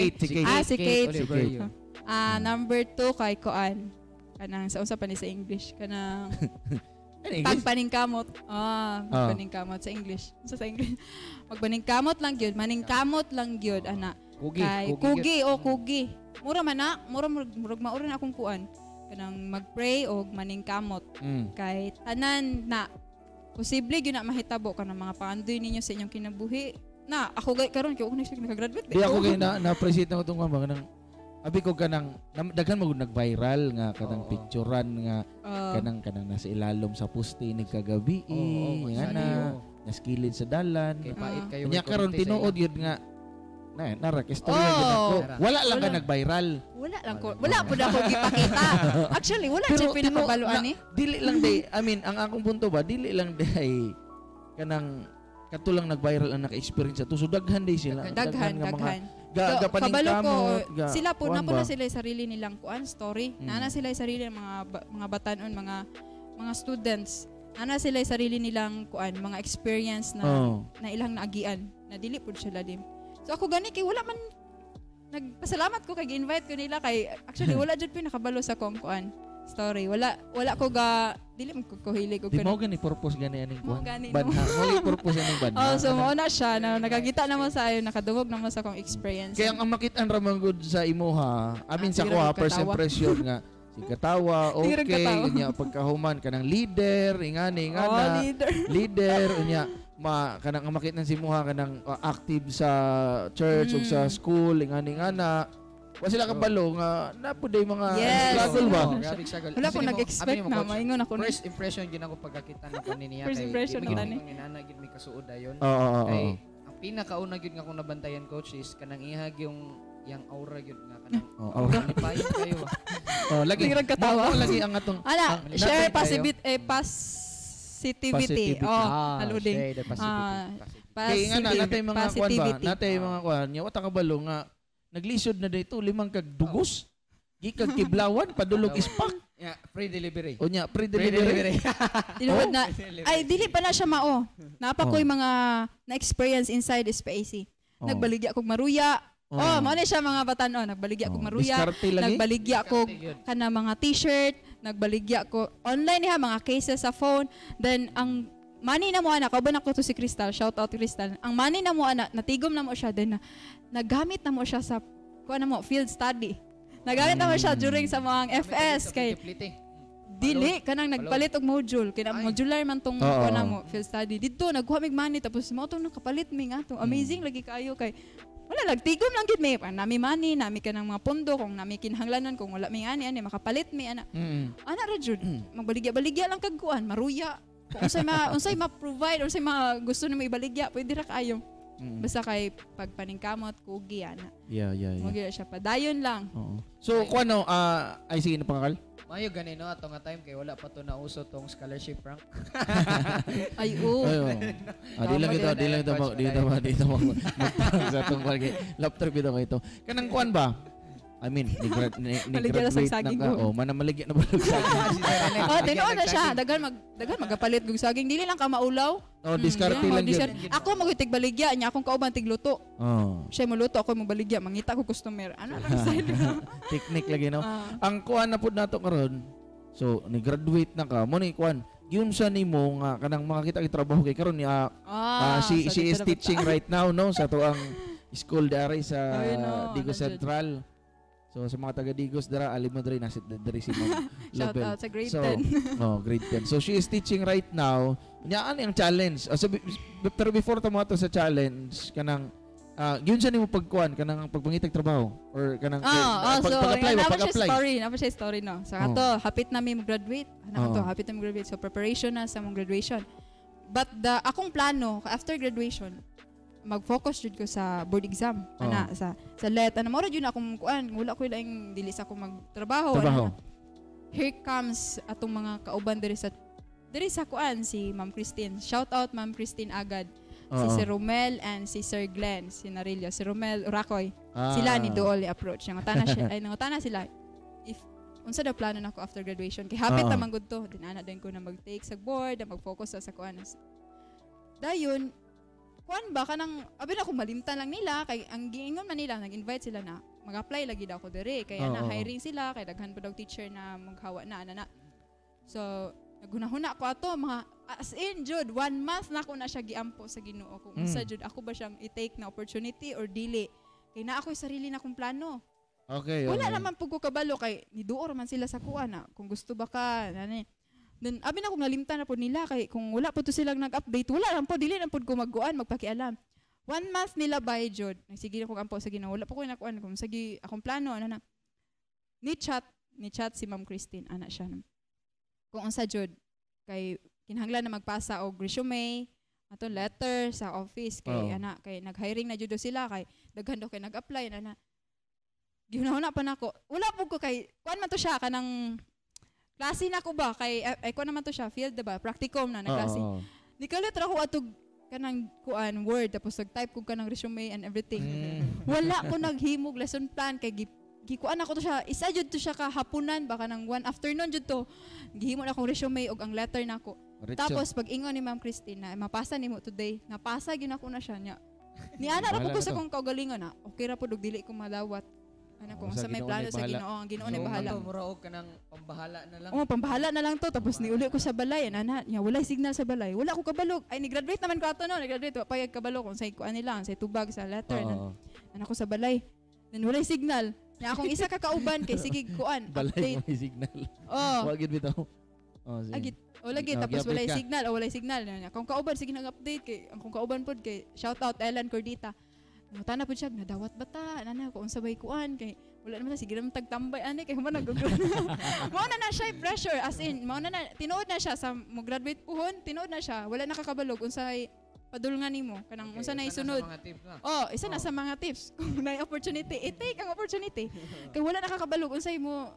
Kate. Number 2 kay koan. Kanang sa unsa pa ni sa English kanang pagpaningkamot. Pagpaningkamot sa English. Unsa sa English? Pagpaningkamot lang gyud, maningkamot lang gyud ana. Kugi. Mura man na, murag maura na akong kuan. Kanang magpray o maningkamot. Kay tanan na posible gyud na mahitabo kanang mga pangandoy ninyo sa inyong kinabuhi. Na ako gay karon kay og nag-graduate. Di ako gay na appreciate na ko tong mga kanang Abi ko kanang daghan magud nag-viral nga kanang picturean nga kanang nasa ilalom sa puste ni kagabi nga na naskilid sa dalan. Kay pait kayo. Nya karon tinuod yun nga na narak istorya gyud ako. Wala lang ka nag-viral. Wala lang ko. Wala pud ako gipakita. Actually wala gyud pinakabaluan ni. Dili lang day. I mean ang akong punto ba dili lang day kanang katulang nag-viral ang naka-experience ato. So daghan day sila. Daghan. Kabalo ko, sila po, napuna sila yung sarili nilang kuan, story. Nana sila yung sarili ng mga batanon, mga students. Nana sila yung sarili nilang kuan, mga experience na ilang naagian. Nadili po sila din. So ako gani, kay wala man, nagpasalamat ko kay invite ko nila. Kay, actually, wala dyan pinakabalo sa kong kuan story. Wala ko ga, dili man ko hili ko. Di mo gani purpose gani aning kuan? Banha. Muli purpose aning banha. Oh, so mauna siya. Nakagita naman sa ayon, nakadungog naman sa akong experience. Kaya ang makitaan ramang good sa imuha, amin sa ko ha, first impression nga. Si katawa, okay. Kanya, pagkahuman ka ng leader, ingana. Leader. Unya, kanang ang makitaan si imuha, kanang active sa church o sa school, ingana. Kasi sila kabalo nga napuday mga struggle ba? Wala ko nag-expect na maingon ako. First impression yun ako pagkakita ng kaniniya. First impression na ni. Ginanagin may kasuod ayon. Kay ang pinakauna gyud nga akong nabantayan coach is kanang ihag yung aura gyud nga kanang. Payat kayo. Oh, lagi katawa. Lagi ang atong share positivity. Oh, aluding. Kay nga natay mga kwan ba? Natay mga kwan. Nya wata kabalo nga naglisod na dito, 5 kag Dugos, gikag Kiblawan, padulog SPAC. Yeah, free delivery. O nya, free delivery. Diluwad na. Ay, dili pa na siya mao. Napakoy mga na-experience inside SPAC. Nagbaligya kog maruya. Oh, mao na siya mga batan-on. Nagbaligya kog maruya. Nagbaligya kog kana mga t-shirt. Nagbaligya ko online niya, mga cases sa phone. Then, ang money na mo ana, kauban ako to si Crystal, shout out to Crystal. Ang money na mo ana, natigom na mo siya din na nagamit na mo siya sa kuan mo field study. Nagamit na mo siya during sa mga FS kay dili kanang nagpalit og module, kina modular man tong kuan mo field study. Didto nagkuha mig money tapos mo tong nakapalit mig ato. Amazing lagi kayo kay wala nagtigom lang gid mi. Nami money, nami kanang mga pondo kung nami kinahanglanon kung wala mi ani makapalit mi ana. Ana ra jud, magbaligya-baligya lang kag kuan, maruya. Unsay ma-provide, unsay ma gusto nimo ibaligya, pwede ra kayo. Basta kay pagpaningkamot kugi ana. Yeah. Mugi siya padayon lang. So kuno ay sige na pangakal. Mayo gani no atong time kay wala pa to nauso tong scholarship rank. Ay oo. Dili lang ito. Sa tong kay laptop bitaw ito. Kanang kuan ba? I mean, ni graduate na ka. Oh, manamaligya na ba ng saging? Oh, tinuon na siya. Dagan magapalit ng saging. Dili lang ka maulaw. Oh, diskarte lang yun. Ako magitig baligya. Nya akong kauban tigluto. Siya muluto. Ako magbaligya. Mangita ko customer. Ano lang sa'yo? Teknik lagi, no? Ang kuhan na po nato karon. So, ni graduate na ka. Muna ikuhan. Giunsa nimo nga kanang makakita itrabaho kay karon niya. She is teaching right now, no? Sa to ang school diary sa Digos Central. So sa mga taga-Digos, dara, alim mo dara, nasit dara si Ma'am Lovelle. Shout out sa grade 10. No, grade 10. So she is teaching right now. Ano yung challenge? Pero before tamo ito sa challenge, kanang, yun siya nimo pagkuhan, kanang pagpangitag trabaho? Or kanang, pag-apply mo, pag-apply. Naman siya story, no? So ato, hapit na may mag-graduate. So preparation na sa mong graduation. But akong plano, after graduation, mag-focus jud ko sa board exam ana sa let ana mora jud akong kuan wala ko lang dili sa akong magtrabaho. Here comes atong mga kauban diri sa kuan si Ma'am Christine. Shout out Ma'am Christine agad. Si Sir Romel and si Sir Glenn, si Narilia, si Romel, Racoi. Sila ni dool i-approach. Nangutana sila if unsa daw plano nako after graduation. Kay hapit ta man gud to. Dinana din ko na mag-take sa board, mag-focus sa kuan. Dayon kuan ba kanang abi na ko malimtan lang nila kay ang giingon man nila nag-invite sila na mag-apply lagi daw ko dire kaya na hiring sila kay daghan pa daw teacher na maghawa na ana na. So naghunahuna ko ato mga as in jud 1 month na ko na siya giampo sa Ginoo kung unsa jud ako ba siyang i-take na opportunity or dili kay na ako sarili na kong plano. Okay. Wala naman pud ko kabalo kay niduor man sila sa kuan na kung gusto ba ka nani. Then, abi na kung nalimtan na po nila, kay kung wala po to silang nag-update, wala lang po, dili lang po gumaguan, magpakialam. 1 month nila by Jod, nagsige na kong ampo sa Ginoo, wala po ko nakuan, kung sagi akong plano, ni chat si Ma'am Christine ana siya. Kung unsa jud kay kinahanglan na magpasa og resume, ato letter sa office kay ana kay nag-hiring na jud sila kay daghan daw kay nag-apply na. Gihunahuna pa nako. Wala pud ko kay kuan man to siya kanang klase na ko ba kay ay kuan naman to siya field ba practicum na nagklase. Di ka letra ko atog kanang kuan word tapos nag-type ko kanang resume and everything. Wala ko naghimog lesson plan kay gikuan ako to siya, isa jud to siya kahaponan baka nang one afternoon jud to. Gihimo na akong resume og ang letter nako. Tapos pag ingon ni Ma'am Christine na mapasa nimo today, napasa gyud ako na siya nya. Ni ana ra pud ko sa kong kaugalingon na. Okay ra pud og dili ko madawat. Ana ko sa may plano sa Ginoo, ang Ginoo ni bahala. Muraog kanang pambahala na lang. Oo, pambahala na lang to tapos niuli ko sa balay ana, nya walay signal sa balay. Wala ko kabalog. Ay ni-graduate naman ko ato no, ni-graduate pa yag kabalo kun sa kuan nila, sa tubag sa letter na. Ana ko sa balay. Nan walay signal. Na akong isa ka kauban kay sige kuan update walay signal. Oh. Wa gid bitaw. Oh, sige. Lagi tapos walay signal, walay signal. Akong kauban sige nag-update kay ang kong kauban pod kay shout out Ellen Cordita. Mutana pod siya nadawat bata. Ana ko unsa bay kuan kay wala naman ta sige naman tagtambay ani kay human nag-google. Mao na na siya pressure as in mao na na tinuod na siya sa mo graduate puhon, tinuod na siya. Wala nakakabalog unsay padulngan nimo kanang unsa na isunod. Oh, isa na sa mga tips. Kung naay opportunity, i-take ang opportunity. Kay wala nakakabalog unsay mo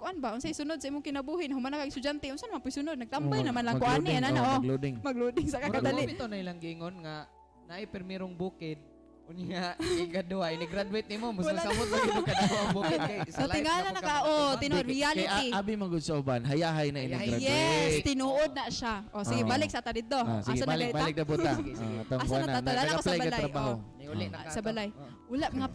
kuan ba? Unsay sunod sa imong kinabuhi? Human na kag estudyante, unsa man pusunod? Nagtambay naman lang kuan ni ana no. Magloading sa kakadali. Ito na ilang gingon nga naay permirong bukid. Unya igadwa ini graduate nimo musamot lagi to kadawa ang bukid kay sa life. Tingala na ka oh, tinuod reality. Abi magud sa uban, hayahay na ini graduate. Yes, tinuod na siya. Oh sige, balik sa ta didto. Asa na balay ta? Balik na buta. Asa na tatala ko sa balay. Niuli na ka. Sa balay. Wala mga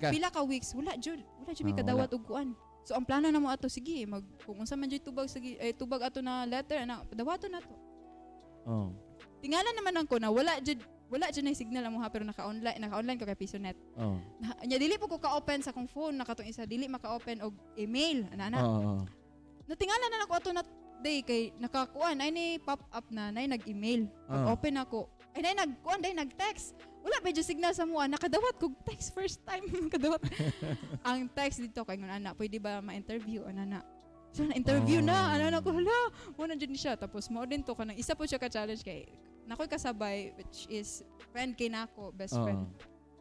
pila ka weeks, wala jud mi kadawat og kuan. So ang plano namo ato sige, mag kung unsa man jud tubag sige, tubag ato na letter na dawaton na to. Oh. Tingala naman ang ko na wala jud na signal amo ha pero naka-online ko kay Pisonet. Oh. Nya dili po ko ka-open sa akong phone nakatong isa dili maka-open og email ana. Oh. Natingala na nako ato na day kay nakakuan ay ni pop up na nay nag-email. Pag-open ako ay nay nagkuan day nag-text. Wala ba jud signal sa mua nakadawat kog text first time kadawat. Ang text dito kay ana pwede ba ma-interview ana na. So na-interview na ana ko hala. Una jud ni siya tapos mao din to kanang isa po siya ka challenge kay nakoy kasabay which is friend kay nako best friend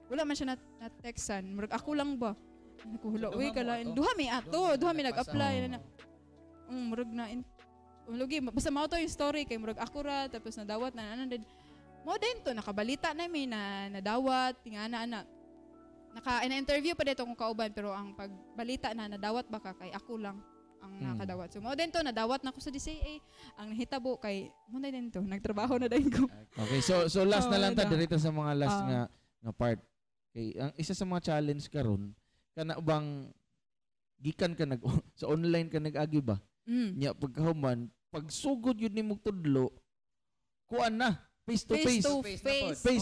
wala man siya na textan murag ako lang ba nakuhulo we kalain duha mi nag-apply na murag na lugi basta mao to yung story kay murag ako ra tapos nadawat na ana mo din to nakabalita na mi na nadawat tingana ana naka-interview pa dito kung kauban pero ang pagbalita na nadawat baka kay ako lang ang nakadawat. So, mao din to, nadawat na ko sa DCA. Ang nahitabo kay, mo na din to, nagtrabaho na din ko. Okay, so last na lang ta, dirito sa mga last nga part. Okay, ang isa sa mga challenge karon kana bang, gikan ka, sa online ka nag-agi ba? Nya, pagkahuman, pagsugod yun ni Mugtudlo, kuan na, face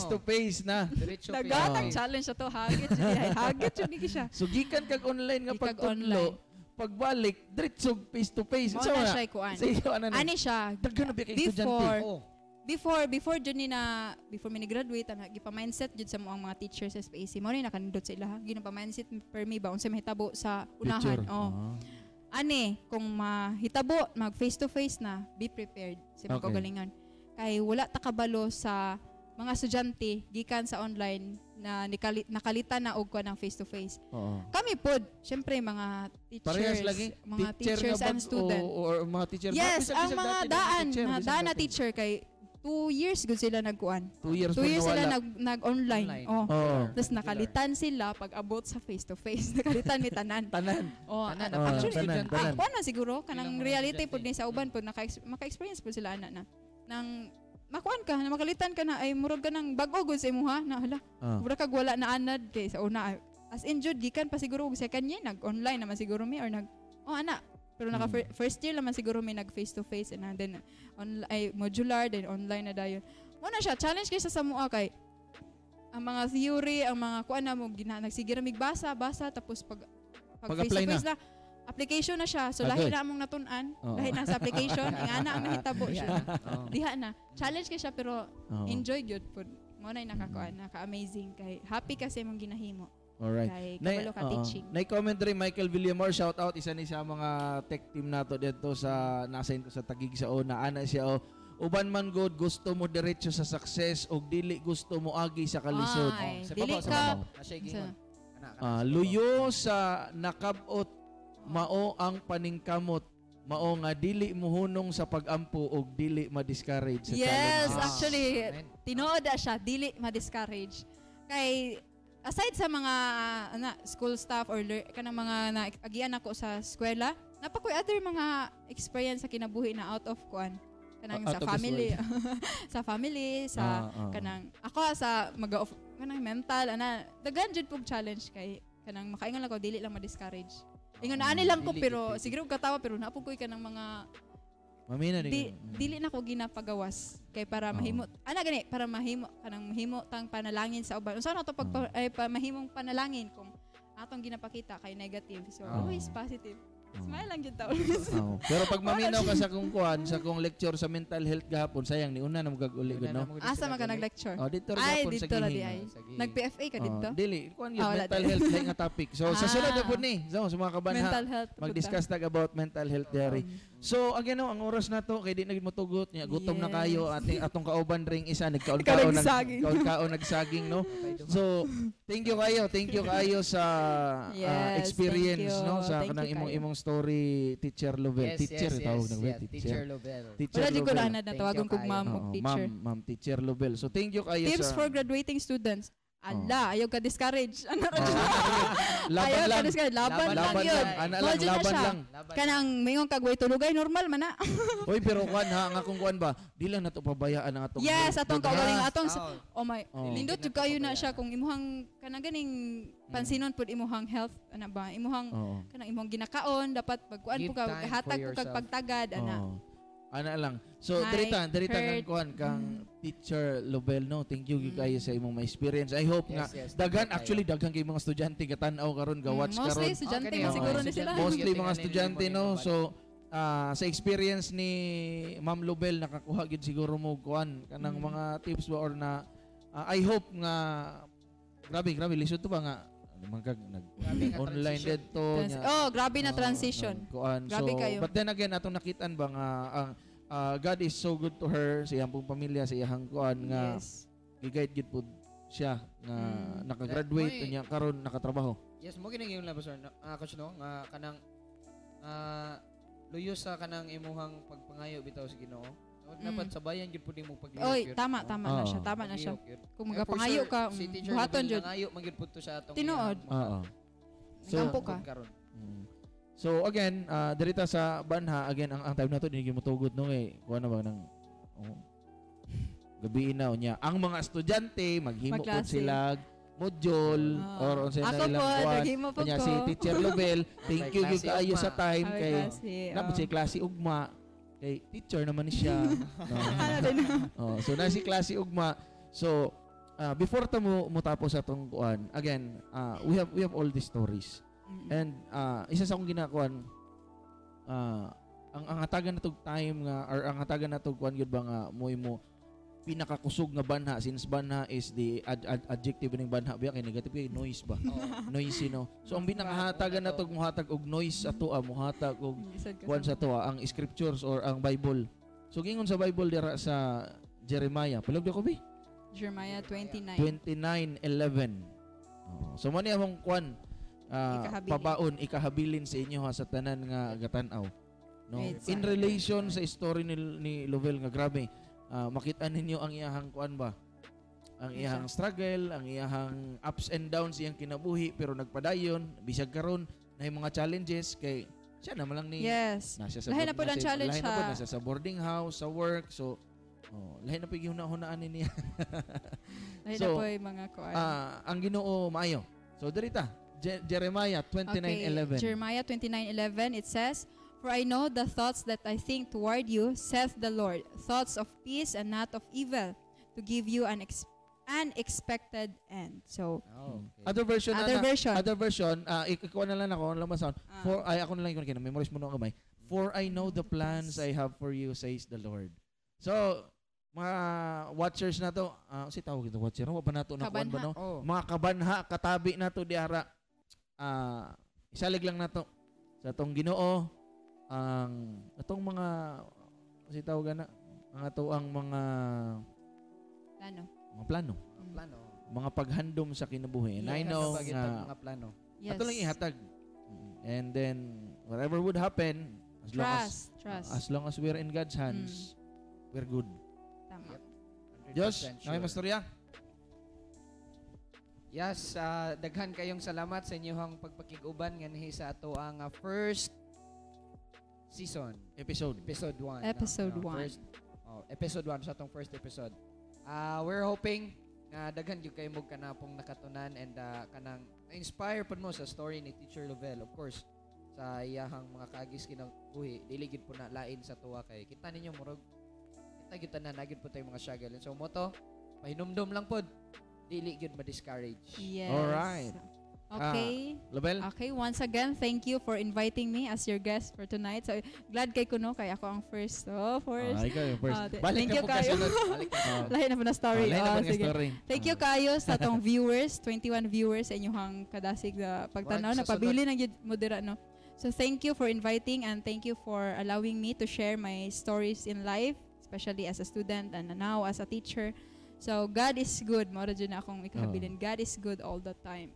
to face na. Nagatang challenge na to, hagit yun ni siya. So, gikan kag online nga pagtudlo, pagbalik diretsog face to face so na siya kuan ani siya before jud ni na before mi graduate ana gipa-mindset jud sa mo ang mga teachers sa SPAC mo ni nakanindot sa ilaha ginapa-mindset per mi ba unsa mahitabo sa unahan ani kung mahitabo mag face to face na be prepared sa mga kaugalingon kay wala ta kabalo sa mga estudyante gikan sa online na nakalitan na og kuan ng face to face. Kami pod, syempre mga teachers, mga teachers and student or mga teacher. Yes, ang mga daan na teacher kay 2 years gud sila nagkuan. 2 years sila nag-online. Tapos nakalitan sila pag abot sa face to face. Nakalitan mi tanan. Actually, kuan na siguro kanang reality pod ni sa uban pod naka-experience pod sila ana na nang makuan ka, makalitan ka na, ay murag ka ng bag-ogod sa imuha, na hala, murag kag wala na anad kay sa una. As in jud, gikan pa siguro, second year, nag-online naman siguro mi, or ana, pero naka-first year naman siguro mi, nag-face-to-face, and then, ay modular, then online na dayon. Muna siya, challenge kaysa sa mua kay, ang mga theory, ang mga kuan na mo, nagsigir na basa, tapos pag face-to-face na, application na siya. So, lahi na among natun-an. Lahi na sa application. Ingana ang nahitabo siya. Diha na. Challenge ka siya pero enjoy good food. Muna yung nakakuan. Naka-amazing. Happy kasi mong ginahimo. Alright. Nai-comment rin Michael Villamar, shout out, isa ni sa mga tech team nato dito sa nasain ko sa Tagig sa una. Ana siya o, uban man god gusto mo diretso sa success o dili gusto mo agi sa kalisod. Sa baba sa baba. Luyo sa nakabot mao ang paningkamot. Mao nga dili muhunong sa pagampo og dili ma-discourage sa challenges. Yes, actually tinuod siya dili ma-discourage. Kay aside sa mga school staff or kanang mga naagian ako sa eskwela, napakoy other mga experience sa kinabuhi na out of kuan. Kanang sa family. Sa family, sa kanang ako sa mga kanang mental daghan jud pug challenge kay kanang makaingon lang ko dili lang ma-discourage. Ingon na ani lang ko pero siguro ug katawa pero naapugkoy ka ng mga mamina di dili na ko ginapagawas kay para mahimo ana gani para mahimo kanang mahimo tang panalangin sa uban unsa na to pag mahimong panalangin kung atong ginapakita kay negative so always positive smile lang gyud ta pero pag maminaw ka sa kung kuan sa kung lecture sa mental health gahapon sayang ni una na mugag uli gud no asa man ka nag lecture dito ra gapon sa gihimo nag PFA ka dito dili kuan gyud mental health kay nga topic so sa sunod na pud ni so sa mga kabanha mag-discuss tag about mental health diary so again ang oras nato kay di na gid motugot nya gutom na kayo atong kauban ring isa nagkaon nagsaging no so thank you kayo sa experience no sa kanang imong story Teacher Lovelle. Teacher Lovelle. Wala di ko na natawagan kong ma'am o teacher. Ma'am, Teacher Lovelle. So, thank you kayo tips for graduating students. Ala, ayaw ka discourage. Ano rin siya? Ayaw ka discourage. Laban lang yun. Laban lang. Kanang mayong kagway tulugay, normal man na. Uy, pero kuhan ha, nga kung kuhan ba, di lang nato pabayaan ang atong... Yes, atong kaugaling atong... Oh my, nindot yung kayo na siya kung imuhang, kanang ganing pansinon po imuhang health, ano ba, imuhang, kanang imuhang ginakaon, dapat pagkuhan po ka, hatag po kag pagtagad, ano. Ana lang. So, dirita kang kuhan kang Teacher Lovelle, no? Thank you kayo sa imong ma-experience. I hope dagan, actually, dagan kay mga estudyante katanaw karon gawatch karon. Mostly estudyante siguro ni sila. Mostly mga estudyante, no? So, sa experience ni Ma'am Lovelle, nakakuha gid siguro mo kuhan kanang mga tips ba or na I hope nga grabe lisod to ba nga online dito niya. Oh, grabe na transition. Grabe kayo. But then again, atong nakitaan ba nga ang God is so good to her sa iyang pamilya, sa iyang kuan nga i-guide gid pud siya nga nakagraduate niya karon nakatrabaho. Yes, mo gina yung labas coach no nga kanang luyo sa kanang imuhang pagpangayo bitaw sa Ginoo. Dapat sabayan gid pud imong paglihok. Oy, tama na siya. Kung magapangayo ka, buhaton jud. Pangayo man gid pud to sa atong tinuod. Nagtampo ka. So again, dirita sa Banha, again ang time nato dinigid mo tugod no kay kuha na ba nang gabi na unya. Ang mga estudyante maghimo pud sila module or unsay na lang kuha. Nya si Teacher Lovelle, thank you gid kaayo sa time kay napud si klase ugma. Kay teacher naman siya. So nasi klase ugma. So before ta mo tapos atong kuan. Again, we have all these stories. And isa sa akong ginakuan ang hatagan natog time nga or ang hatagan natog kuan gyud ba nga mo pinakakusog nga banha since banha is the adjective ning banha biya kay negative kay noise ba. Noisy no. So ang pinakahatagan natog muhatag og noise atoa muhatag og kuan sa atoa ang scriptures or ang Bible. So gingon sa Bible dira sa Jeremiah. Palugdo ko bi. Jeremiah 29:11. So mo ni among kuan pabaon ikahabilin sa inyo ha sa tanan nga gatan-aw. No. In relation sa story ni Lovelle nga grabe. Makita ninyo ang iyahang kuan ba? Ang iyahang struggle, ang iyahang ups and downs iyang kinabuhi pero nagpadayon bisag karon naay mga challenges kay siya na malang ni lahi na pud ang challenge ha. Lahi na pud nasa sa boarding house, sa work so lahi na pud gihuna-hunaan niya. Lahi na pud mga kuan. Ang Ginoo maayo. So dirita Jeremiah 29:11. Jeremiah 29:11 it says, "For I know the thoughts that I think toward you, saith the Lord, thoughts of peace and not of evil, to give you an expected end." So, other version, ikaw na lang ako, ako na lang ikaw na memorize mo na ang kamay. "For I know the plans I have for you, says the Lord." So, mga watchers na to, si tawag ito watcher, wala ba na to nakuan ba no? Oh. Mga kabanha, katabi na to diara, isalig lang na to. Sa itong Ginoo, ang itong mga, si tawag na, ang ito ang mga plano. Mga plano. Plano. Mga paghandom sa kinabuhi. And I know na, mga plano. Yes. Ato lang ihatag. And then, whatever would happen, as long as we're in God's hands, we're good. Tama. Yep. Diyos, namin masturya. Yes, daghan kayong salamat sa inyong pagpakiguban nganhi sa ato ang first season. Episode 1. Episode 1 sa atong first episode. We're hoping na daghan gyud kayo mog kanapong nakatunan and kanang inspire pud mo sa story ni Teacher Lovelle. Of course, sa iyahang mga kaagis kinabuhi, dili gid po na lain sa tuwa kay kita ninyo murag kita gyud tanan na gyud po tayong mga struggle. So mo to, pahinumdum lang pod. Dili gyud ma-discourage. Yes. All right. Okay. Lovelle. Okay, once again, thank you for inviting me as your guest for tonight. So glad kay kuno kay ako ang first. Oh, first. Ay kayo first. Thank you kayo. Lain na po na story. Thank you kayo sa tong viewers, 21 viewers sa inyong kadasig na pagtanaw na pabili nang modera no. So thank you for inviting and thank you for allowing me to share my stories in life, especially as a student and now as a teacher. So God is good. Mao ra jud na akong ikahabilin. God is good all the time.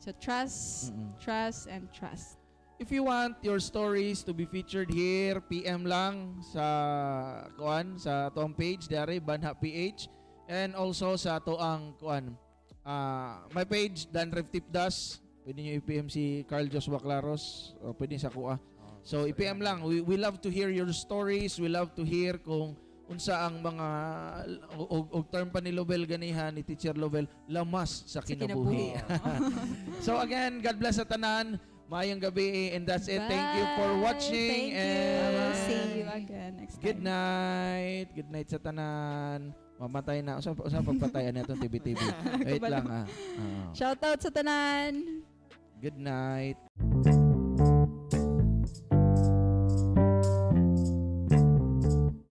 So trust, trust, and trust. If you want your stories to be featured here, PM lang sa kuan sa atong page dari Banha PH and also sa ato ang kuan my page Dan Rev Tipdas. Pwede niyo i-PM si Carl Josua Waklaros o pwede sa kuha. So i-PM lang. We love to hear your stories. We love to hear kung unsa ang mga og term pa ni Lovelle ganihan ni Teacher Lovelle lamas sa kinabuhi. So again, God bless sa tanan. Maayong gabi and that's it. Bye. Thank you for watching. Thank you. See you again next time. Good night. Good night sa tanan. Mamatay na. Usa pagpatayan na itong TV. Wait lang. Shout out sa tanan. Good night.